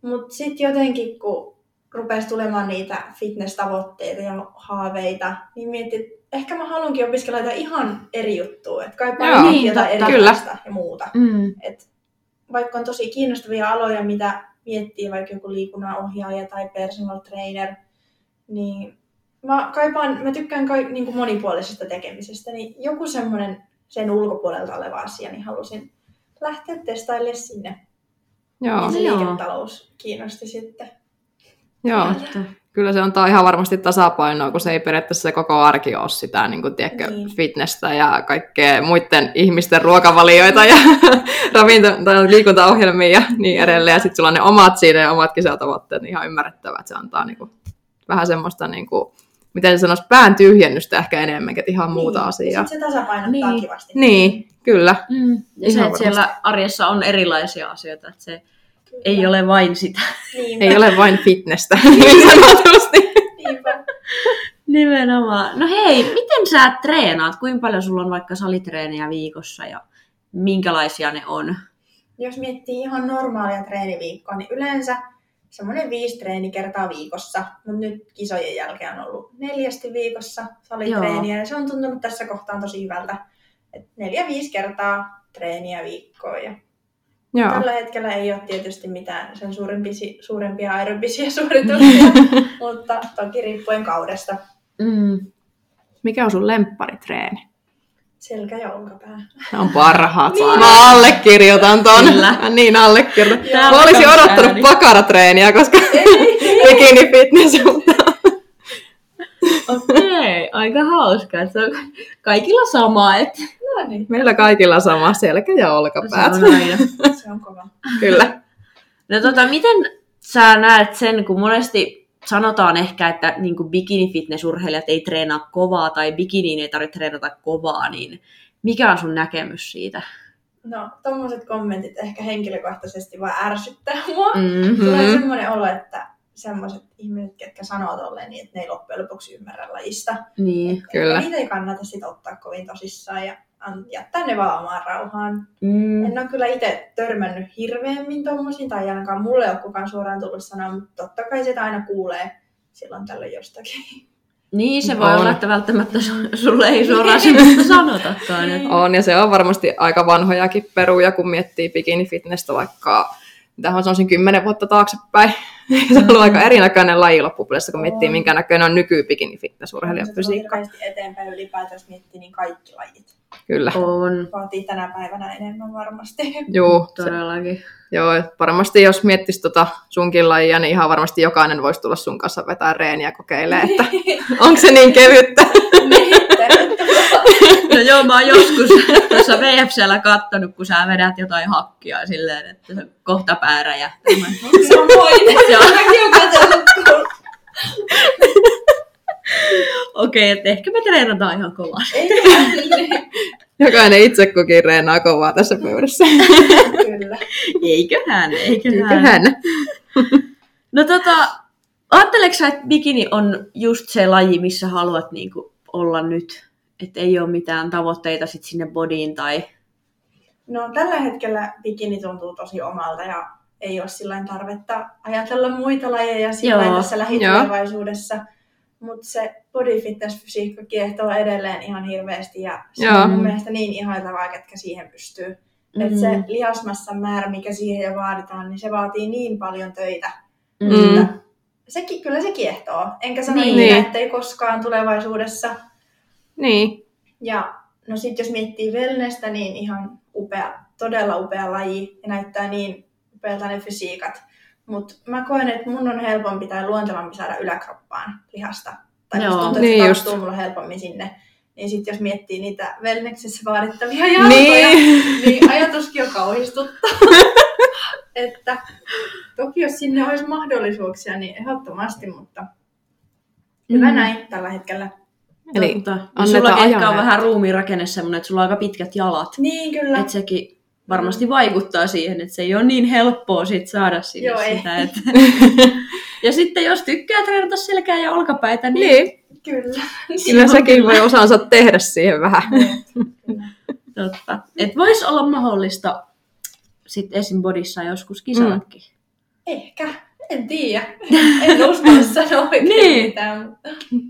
Mutta sitten jotenkin, kun rupesi tulemaan niitä fitness-tavoitteita ja haaveita, niin mietin, että ehkä mä haluankin opiskella jotain ihan eri juttua. Että kaipaan niin, jotain erilaista ja muuta. Mm. Et vaikka on tosi kiinnostavia aloja, mitä miettii vaikka joku liikunnanohjaaja tai personal trainer, niin mä, kaipaan, mä tykkään ka- niin kuin monipuolisesta tekemisestä. Niin joku semmoinen sen ulkopuolelta oleva asia, niin halusin lähteä testaille sinne. Joo. Ja se liiketalous kiinnosti sitten. Joo. Mieltä. Kyllä se antaa ihan varmasti tasapainoa, kun se ei periaatteessa se koko arki ole sitä niin kuin, tiedätkö, niin. Fitnessä ja kaikkea muiden ihmisten ruokavalioita ja ravinto- tai liikuntaohjelmia ja niin edelleen. Ja sitten sulla on ne omat siinä ja omat kisatavoitteet, niin ihan ymmärrettävää, että se antaa niin kuin, vähän semmoista, niin kuin, miten se sanoisi, pään tyhjennystä ehkä enemmänkin, että ihan niin. Muuta asiaa. Sitten se tasapainottaa niin. Kivasti. Niin. Kyllä. Mm. Ja se, että siellä arjessa on erilaisia asioita, että se Kyllä. ei ole vain sitä. Niinpä. Ei ole vain fitnessä, niin sanotusti. Niinpä. Nimenomaan. No hei, miten sä treenaat? Kuinka paljon sulla on vaikka salitreenejä viikossa ja minkälaisia ne on? Jos miettii ihan normaalia treeniviikkoa, niin yleensä semmoinen viisi treeni kertaa viikossa. Mutta nyt kisojen jälkeen on ollut neljästi viikossa salitreeniä Joo. ja se on tuntunut tässä kohtaan tosi hyvältä. neljä viisi kertaa treeniä viikkoa. Ja tällä hetkellä ei ole tietysti mitään sen suurempia aerobisia suorituksia, mutta toki riippuen kaudesta. Mm. Mikä on sun lempparitreeni? Selkä ja olkapää. Ne on parhaat. Niin. Mä allekirjoitan ton. Kyllä. Niin allekirjoitan. Mä olisin odottanut ääni. Pakaratreeniä, koska bikini-fitness on... Okei, aika hauska. Se on kaikilla sama. Et... No niin. Meillä kaikilla sama selkä ja olkapäät. Se on aina. Se on kova. Kyllä. No tota, miten sä näet sen, kun monesti sanotaan ehkä, että niin kuin bikini-fitness-urheilijat ei treenaa kovaa tai bikiniin ei tarvitse treenata kovaa, niin mikä on sun näkemys siitä? No, tommoset kommentit ehkä henkilökohtaisesti vaan ärsyttää mua. Mm-hmm. Tulee semmoinen olo, että semmoiset ihmiset, ketkä sanoo tolleen, niin että ne ei loppujen lopuksi ymmärrä lajista. Niin, et, kyllä. Niitä ei kannata sit ottaa kovin tosissaan ja jättää ne vaan omaan rauhaan. Mm. En ole kyllä itse törmännyt hirveämmin tommosiin, tai ainakaan mulle ei ole kukaan suoraan tullut sanoa, mutta totta kai sitä aina kuulee silloin tällöin jostakin. Niin, se voi on. Olla, että välttämättä sulle ei suoraan sellaista sanotakaan. On, ja se on varmasti aika vanhojakin peruja, kun miettii bikini-fitnessä vaikka... tähän on sen kymmenen vuotta taaksepäin. Se on ollut aika erinäköinen laji loppupuolesta, kun miettii, minkä näköinen on nyky bikini-fitness-urheilija fysiikka. Se on eteenpäin ylipäätään, jos miettii, niin kaikki lajit. Kyllä. On. Vaatii tänä päivänä enemmän varmasti. Joo, todellakin. Se, joo, varmasti jos miettisi tota sunkin lajia, niin ihan varmasti jokainen voisi tulla sun kanssa vetää reeniä kokeilemaan, että onko se niin kevyttä. No joo, mä oon joskus tuossa V F C:llä kattonut, kun sä vedät jotain hakkia silleen, että se on kohta pääräjähtämä. Okay. Se on voinut. Okei, että ehkä me treenataan ihan kovaa. Jokainen itse kukin treenaa kovaa tässä pöydässä. Kyllä. Eiköhän, eiköhän. eiköhän. No tota, ajatteleeko sä, että bikini on just se laji, missä haluat niinku olla nyt? Että ei ole mitään tavoitteita sit sinne bodyin tai... No tällä hetkellä bikini tuntuu tosi omalta ja ei ole sillain tarvetta ajatella muita lajeja sillain tässä lähitulevaisuudessa. Mutta se body fitness-fysiikka kiehtoo edelleen ihan hirveästi ja se Joo. on mun mielestä niin ihailtavaa, ketkä siihen pystyy. Mm-hmm. Että se lihasmassan määrä, mikä siihen jo vaaditaan, niin se vaatii niin paljon töitä. Mm-hmm. Sekin, kyllä se kiehtoo. Enkä sano niin, niin. ettei koskaan tulevaisuudessa. Niin. Ja no sit jos miettii wellnesstä, niin ihan upea, todella upea laji ja näyttää niin upealta ne fysiikat. Mutta mä koen, että mun on helpompi tai luontevampi saada yläkroppaan lihasta. Tai jos tuntuu, niin että tapahtuu mulla helpommin sinne. Niin sit jos miettii niitä wellnessissä vaadittavia jalkoja, niin, niin ajatuskin on kauhistuttaa. Että toki jos sinne olisi mahdollisuuksia, niin ehdottomasti, mutta hyvä mm. näin tällä hetkellä. Eli totta. Sulla ehkä on vähän ruumiinrakenne semmoinen, että sulla on aika pitkät jalat. Niin, kyllä. Että sekin varmasti vaikuttaa siihen, että se ei ole niin helppoa sit saada sinne Joo, sitä. Että... ja sitten jos tykkää treenata selkää ja olkapäitä, niin... niin. Kyllä. Kyllä sekin voi osansa tehdä siihen vähän. Kyllä. Totta. Että voisi olla mahdollista sit esim. Bodissa joskus kisallakin. Mm. Ehkä. En tiedä. En uskalla sanoa oikein niin. mitään.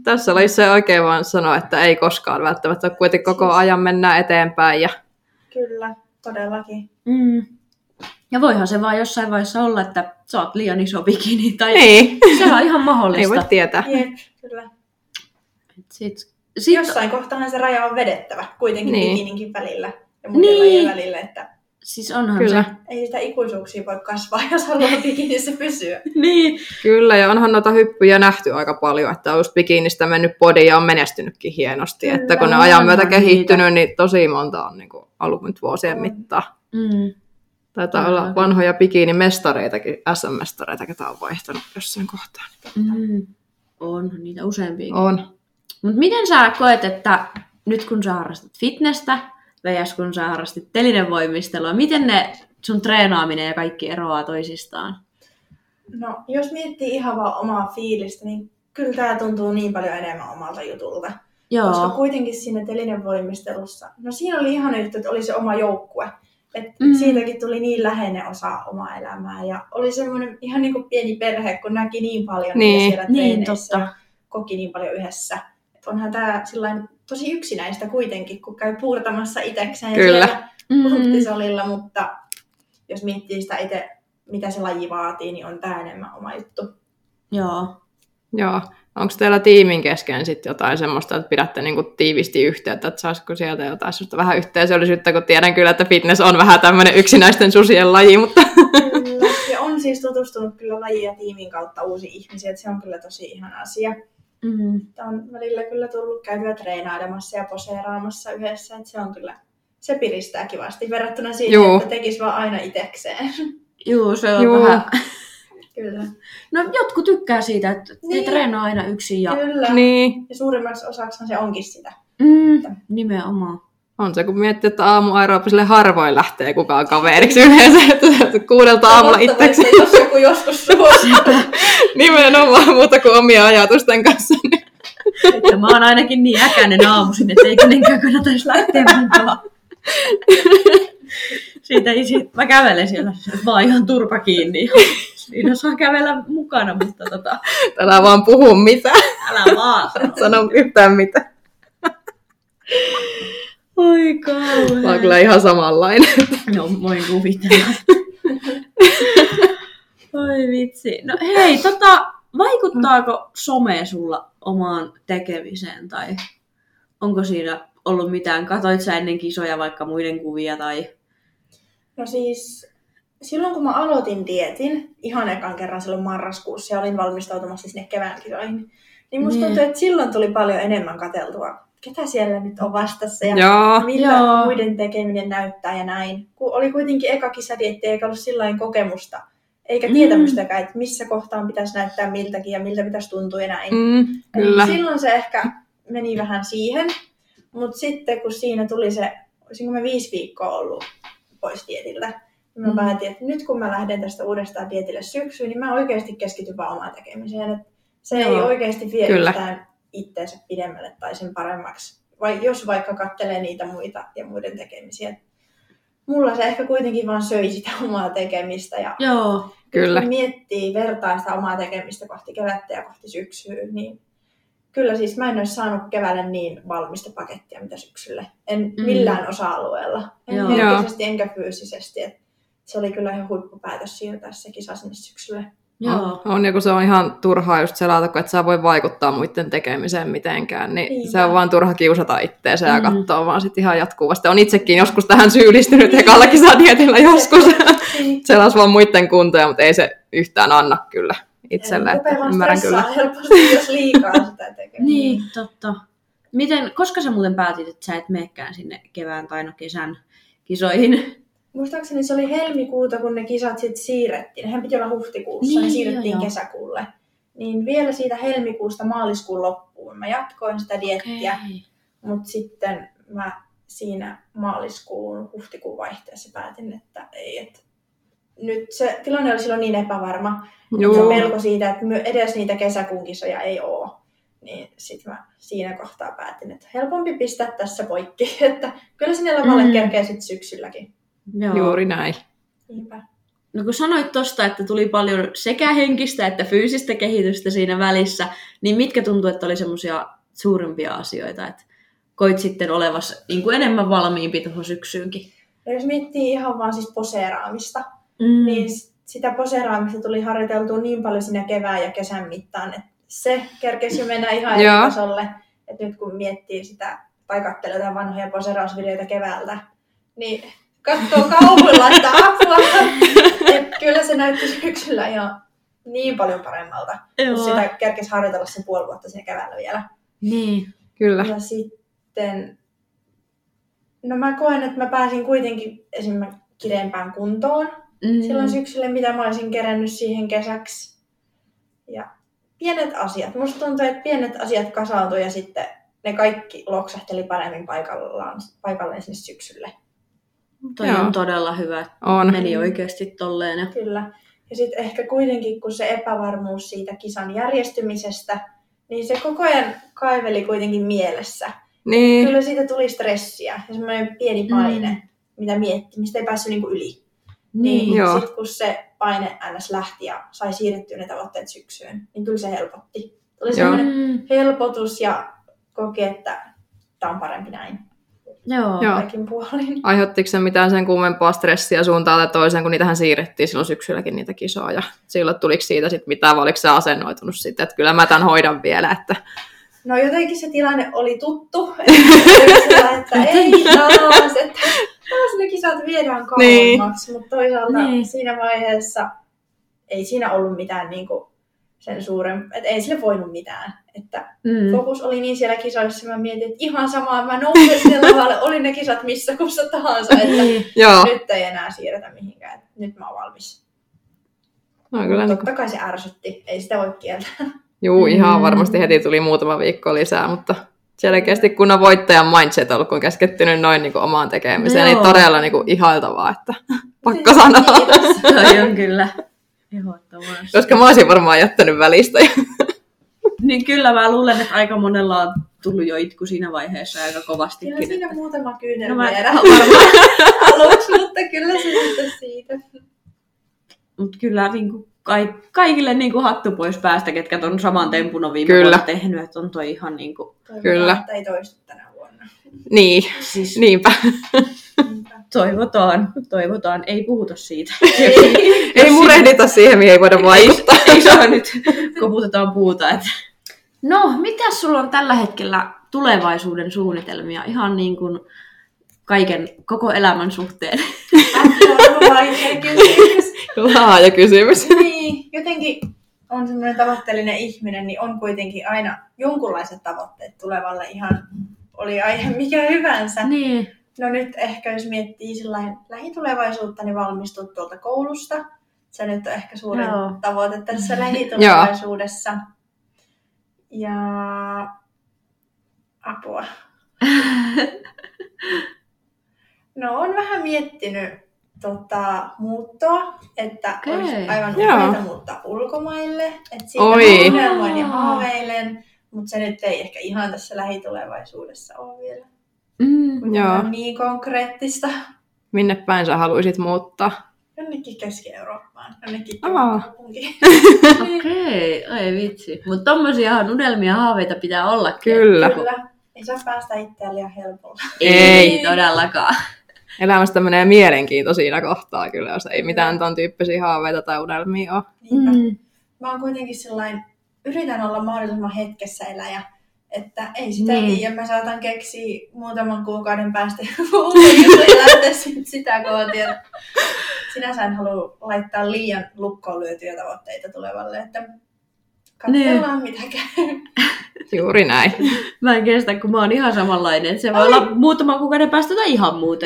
Tässä oli se oikein vaan sanoa, että ei koskaan välttämättä kuitenkin koko ajan mennään eteenpäin. Ja... Kyllä, todellakin. Mm. Ja voihan se vaan jossain vaiheessa olla, että sä oot liian iso bikini. Tai ei. Se on ihan mahdollista. Ei voi tietää. Jep, kyllä. Sit, sit... Jossain kohtahan se raja on vedettävä kuitenkin niin. bikininkin välillä ja muiden niin. lajien välillä, että... Siis onhan Kyllä. se. Ei sitä ikuisuuksia voi kasvaa, jos haluaa bikinissä pysyä. Niin. Kyllä, ja onhan noita hyppyjä nähty aika paljon, että on just bikinistä mennyt body ja on menestynytkin hienosti. Kyllä, että kun ne ajan myötä kehittynyt, niitä. niin tosi monta on niin alunut vuosien mittaan. Mm. Taitaa Kyllä. olla vanhoja bikinimestareitakin, S M-mestareita, ketä on vaihtanut jossain kohtaan. Mm. On, niitä useampiakin. On. Mut miten sä koet, että nyt kun sä harrastat fitnessä, Vejas, kun sä harrastit telinevoimistelua. Miten ne sun treenaaminen ja kaikki eroaa toisistaan? No, jos miettii ihan vaan omaa fiilistä, niin kyllä tää tuntuu niin paljon enemmän omalta jutulta. Joo. Koska kuitenkin siinä telinevoimistelussa, no siinä oli ihan yhtä, että oli se oma joukkue. Että mm. siitäkin tuli niin läheinen osa omaa elämää. Ja oli semmoinen ihan niin kuin pieni perhe, kun näki niin paljon niin, niitä siellä niin, treeneissä totta. Koki niin paljon yhdessä. Että onhan tää sillain... Tosi yksinäistä kuitenkin, kun käy puurtamassa itsekseen Kyllä. siellä punttisalilla, mm-hmm. mutta jos miettii sitä itse, mitä se laji vaatii, niin on tämä enemmän oma juttu. Joo. Joo. Onko teillä tiimin kesken sitten jotain semmoista, että pidätte niinku tiivisti yhteyttä, että saisiko sieltä jotain semmoista vähän yhteisöllisyyttä, kun tiedän kyllä, että fitness on vähän tämmöinen yksinäisten susien laji, mutta... Kyllä. Ja on siis tutustunut kyllä lajiin ja tiimin kautta uusiin ihmisiin, että se on kyllä tosi ihana asia. Mm-hmm. Tämä on välillä kyllä tullut käytyä treenailemassa ja poseeraamassa yhdessä, että se on kyllä, se piristää kivasti verrattuna siihen, Joo. että tekisi vaan aina itsekseen. Joo, se on Joo. vähän. Kyllä. No jotkut tykkää siitä, että niin. treenaa aina yksin. Ja... Kyllä, niin. ja suurimmaksi osaksihan se onkin sitä. Mm, että... Nimenomaan. On se, kun miettii, että aamuaeropiselle harvoin lähtee kukaan kaveriksi yleensä, että kuudelta aamulla itseksi. Jos joku joskus suosittaa. Nimenomaan muuta kuin omia ajatusten kanssa. Että mä oon ainakin niin äkäinen aamuisin, että ei kenenkään kannatais lähteä mukaan. Siitä ei sit, mä kävelen siellä, mä oon ihan turpa kiinni. Siinä saa kävellä mukana, mutta tota... Älä vaan puhu mitään. Älä vaan. Et sano yhtään mitään. Oi kauhean. Mä oon kyllä ihan samanlainen. No, voin kuvitella. Ai vitsi. No hei, tota, vaikuttaako some sulla omaan tekemiseen tai onko siinä ollut mitään? Katoit sä ennen kisoja vaikka muiden kuvia tai... No siis silloin kun mä aloitin dietin, ihan ekan kerran silloin marraskuussa ja olin valmistautumassa sinne kevään kisoihin, niin musta tuntuu, että silloin tuli paljon enemmän katseltua. Ketä siellä nyt on vastassa ja joo, millä joo. muiden tekeminen näyttää ja näin. Kun oli kuitenkin eka kisadietti, eikä ollut sillain kokemusta, eikä mm. tietämystäkään, että missä kohtaan pitäisi näyttää miltäkin ja miltä pitäisi tuntua ja näin. Mm, kyllä. Silloin se ehkä meni vähän siihen, mutta sitten kun siinä tuli se, olisinko mä viisi viikkoa ollut pois dietillä, niin mä päätin, että nyt kun mä lähden tästä uudestaan dietille syksyyn, niin mä oikeasti keskityn vaan omaan tekemiseen. Että se joo, ei oikeasti vie yhtään itteensä pidemmälle tai sen paremmaksi. Vai jos vaikka katselee niitä muita ja muiden tekemisiä. Mulla se ehkä kuitenkin vaan söi sitä omaa tekemistä. Ja joo, kyllä. Kun miettii, vertaa sitä omaa tekemistä kohti kevättä ja kohti syksyä, niin kyllä siis mä en olisi saanut keväällä niin valmista pakettia, mitä syksylle. En millään mm. osa-alueella. En joo. henkisesti enkä fyysisesti. Et se oli kyllä ihan huippupäätös siirtää se kisa sinne syksylle. Joo. On, ja kun se on ihan turhaa just selata, että sä voi vaikuttaa muiden tekemiseen mitenkään, niin Iina. se on vaan turha kiusata itteensä mm. ja katsoa vaan sit ihan jatkuvasti. On itsekin joskus tähän syyllistynyt ekalla kisadietillä joskus. Selas vaan muiden kuntoja, mutta ei se yhtään anna kyllä itselleen. Ymmärrän kyllä. Helposti, jos liikaa sitä tekee. Niin, totta. Miten, koska sä muuten päätit, että sä et menekään sinne kevään tai no kesän kisoihin? Muistaakseni se oli helmikuuta, kun ne kisat sitten siirrettiin. Nehän piti olla huhtikuussa, niin, ne siirrettiin joo, kesäkuulle. Niin vielä siitä helmikuusta maaliskuun loppuun mä jatkoin sitä diettiä. Okay. Mutta sitten mä siinä maaliskuun, huhtikuun vaihteessa päätin, että ei. Että nyt se tilanne oli silloin niin epävarma. Se pelko siitä, että edes niitä kesäkuun kisoja ei ole. Niin sitten mä siinä kohtaa päätin, että helpompi pistää tässä poikki. Että kyllä sinne lavalle mm. kerkee sitten syksylläkin. Joo. Juuri näin. Niinpä. No kun sanoit tosta, että tuli paljon sekä henkistä että fyysistä kehitystä siinä välissä, niin mitkä tuntuu, että oli semmoisia suurimpia asioita, että koit sitten olevas niin kuin enemmän valmiimpi tuohon syksyynkin? Ja jos miettii ihan vaan siis poseeraamista, mm. niin sitä poseeraamista tuli harjoiteltua niin paljon siinä kevään ja kesän mittaan, että se kerkesi jo mennä ihan eri tasolle. Että nyt kun miettii sitä, tai katselee jotain vanhoja poseerausvideoita keväältä, niin... Katsoo kauhuilla, että apua. Et kyllä se näytti syksyllä ihan niin paljon paremmalta. Kun sitä kerkesi harjoitella sen puoli vuotta siinä keväällä vielä. Niin, kyllä. Ja sitten, no mä koen, että mä pääsin kuitenkin esimerkiksi kireempään kuntoon. Mm. Silloin syksyllä, mitä mä olisin kerännyt siihen kesäksi. Ja pienet asiat. Musta tuntuu, että pienet asiat kasautui ja sitten ne kaikki loksahteli paremmin paikallaan, paikalleen sinne syksylle. Toi joo, on todella hyvä. On. Meni oikeasti tolleen. Ja... Kyllä. Ja sitten ehkä kuitenkin, kun se epävarmuus siitä kisan järjestymisestä, niin se koko ajan kaiveli kuitenkin mielessä. Niin. Kyllä siitä tuli stressiä ja semmoinen pieni paine, mm. mitä mietti, mistä ei päässyt niinku yli. Niin. niin sitten kun se paine ns. Lähti ja sai siirrettyä ne tavoitteet syksyyn, niin kyllä se helpotti. Tuli semmoinen helpotus ja koki, että tämä on parempi näin. Joo, joo, kaikin puolin. Aiheuttiko se mitään sen kummempaa stressiä suuntaan tai toiseen, kun niitähän siirrettiin silloin syksylläkin niitä kisoa ja silloin tuliko siitä sitten mitään, vai oliko se asennoitunut sitten, että kyllä mä tämän hoidan vielä, että... No jotenkin se tilanne oli tuttu, että, että ei taas, että taas ne kisat viedään kauemmaksi, niin. Mutta toisaalta niin. Siinä vaiheessa ei siinä ollut mitään niin kuin sen suuren, että ei sille voinut mitään. Että mm. fokus oli niin siellä kisoissa, mä mietin, että ihan samaa, mä nousin sinne lavalle, oli ne kisat missä kussa tahansa, että nyt ei enää siirretä mihinkään, että nyt mä oon valmis. No, kyllä totta niin. Kai se ärsytti, ei sitä voi kieltää. Juu, ihan varmasti heti tuli muutama viikko lisää, mutta selkeästi kun on voittajan mindset ollut, kun on keskittynyt noin niin kuin omaan tekemiseen, joo. Niin todella niin kuin ihailtavaa, että pakko sanoa. Toi on kyllä ehdottomasti. Koska mä olisin varmaan jättänyt välistä. Niin kyllä mä luulen, että aika monella on tullut jo itku siinä vaiheessa aika kovastikin. Kyllä siinä että... muutama kyynel no mä... vielä varmaan aluksi, mutta kyllä se sitten siitä. Mutta kyllä niin kuin kaik- kaikille niin kuin hattu pois päästä, ketkä ton saman tempun on viime vuonna tehnyt, että on toi ihan niin kuin... Toivotaan, että ei toistu tänä vuonna. Niin, siis... niinpä. niinpä. Toivotaan, toivotaan. Ei puhuta siitä. Ei, ei murehdita siihen, mihin ei voida vaikuttaa. Ei, ei saa nyt, koputetaan puuta. Että. No, mitä sulla on tällä hetkellä tulevaisuuden suunnitelmia? Ihan niin kuin kaiken, koko elämän suhteen. Laaja kysymys. Laaja kysymys. Niin, jotenkin on semmoinen tavoitteellinen ihminen, niin on kuitenkin aina jonkunlaiset tavoitteet tulevalle ihan, oli aihe mikä hyvänsä. Niin. No nyt ehkä jos miettii sellainen lähitulevaisuutta, niin valmistua tuolta koulusta. Se nyt on ehkä suurin no. tavoite tässä lähitulevaisuudessa. Ja apua. No on vähän miettinyt tota, muuttoa, että okay. olisi aivan upeita muuttaa ulkomaille. Että siitä unelmoin ja haaveilen, mutta se nyt ei ehkä ihan tässä lähitulevaisuudessa ole vielä. Mm, joo. On niin konkreettista. Minne päin sä haluaisit muuttaa? Jonnekin Keski-Eurooppaan. Jonnekin kaupunkiin. Okei, okay. Ai vitsi. Mutta tommosiahan unelmia haaveita pitää olla. Kyllä. Kyllä. Ei saa päästä itseään liian helpolla. Ei, ei todellakaan. Elämästä menee mielenkiinto siinä kohtaa kyllä, jos ei mitään ton tyyppisiä haaveita tai unelmia ole. Mm. Mä oon kuitenkin sellainen, yritän olla mahdollisimman hetkessä eläjä. Että ei sitä niin. tiedä, mä saatan keksiä muutaman kuukauden päästä ja sit sitä kootia. Sinänsä en halua laittaa liian lukkoon lyötyjä tavoitteita tulevalle, että katsellaan niin. mitä käy. Juuri näin. Mä en kestä, kun mä oon ihan samanlainen. Se voi Ai. olla muutaman kuukauden päästä tai ihan muuta.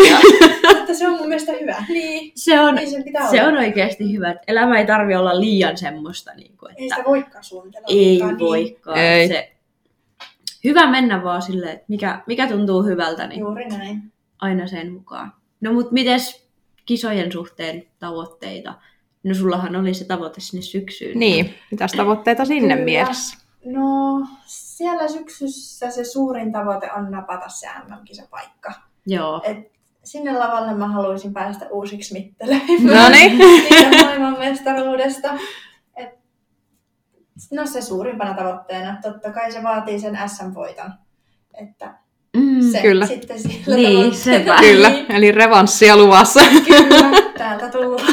Mutta se on mun mielestä hyvä. Niin. Se on, niin sen pitää se olla. On oikeasti hyvä. Elämä ei tarvi olla liian semmoista. Niin kuin, että ei sitä voikaan suunnitella. Ei voikaan. Niin. Se... Hyvä mennä vaan silleen, että mikä, mikä tuntuu hyvältä, niin juuri näin. Aina sen mukaan. No mut mites kisojen suhteen tavoitteita? No sullahan oli se tavoite sinne syksyyn. Niin, mitäs tavoitteita sinne Kyllä. mielessä? No siellä syksyssä se suurin tavoite on napata se M M-kisapaikka. Joo. Et sinne lavalle mä haluaisin päästä uusiksi mittelemaan. No niin. Siitä maailmanmestaruudesta. No se suurimpana tavoitteena. Totta kai se vaatii sen S M-voiton. Että mm, se kyllä. sitten sillä niin, tavoitteena. Kyllä, eli revanssia luvassa. Kyllä, täältä tullut.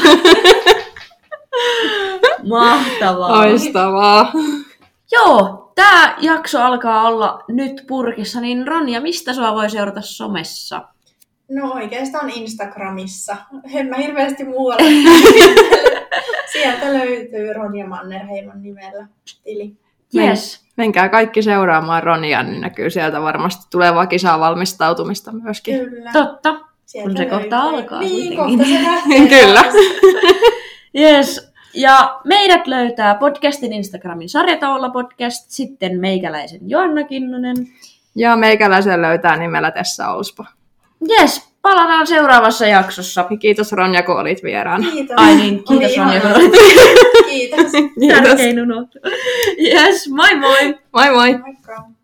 Mahtavaa. Loistavaa. Joo, tää jakso alkaa olla nyt purkissa. Niin Ronja, mistä sua voi seurata somessa? No oikeastaan Instagramissa. En mä hirveästi muualla. Sieltä löytyy Ronja Mannerheimon nimellä tili. Yes. Menkää kaikki seuraamaan Ronjaa, niin näkyy sieltä varmasti tulevaa kisaa valmistautumista myöskin. Kyllä. Totta. Sieltä kun se löytyy. Kohta alkaa. Niin, kohta se lähtee. Kyllä. Yes. Ja meidät löytää podcastin Instagramin Sarjataulapodcast, sitten meikäläisen Joanna Kinnunen. Ja meikäläisen löytää nimellä Tessa Olsbo. Yes. Palataan seuraavassa jaksossa. Kiitos Ronja, kun olit vieraana. Kiitos. Ai niin, kiitos Oli Ronja, kun olit vieraana. Kiitos. Tärkein unohtu. Yes, moi moi. Moi moi. Moikka.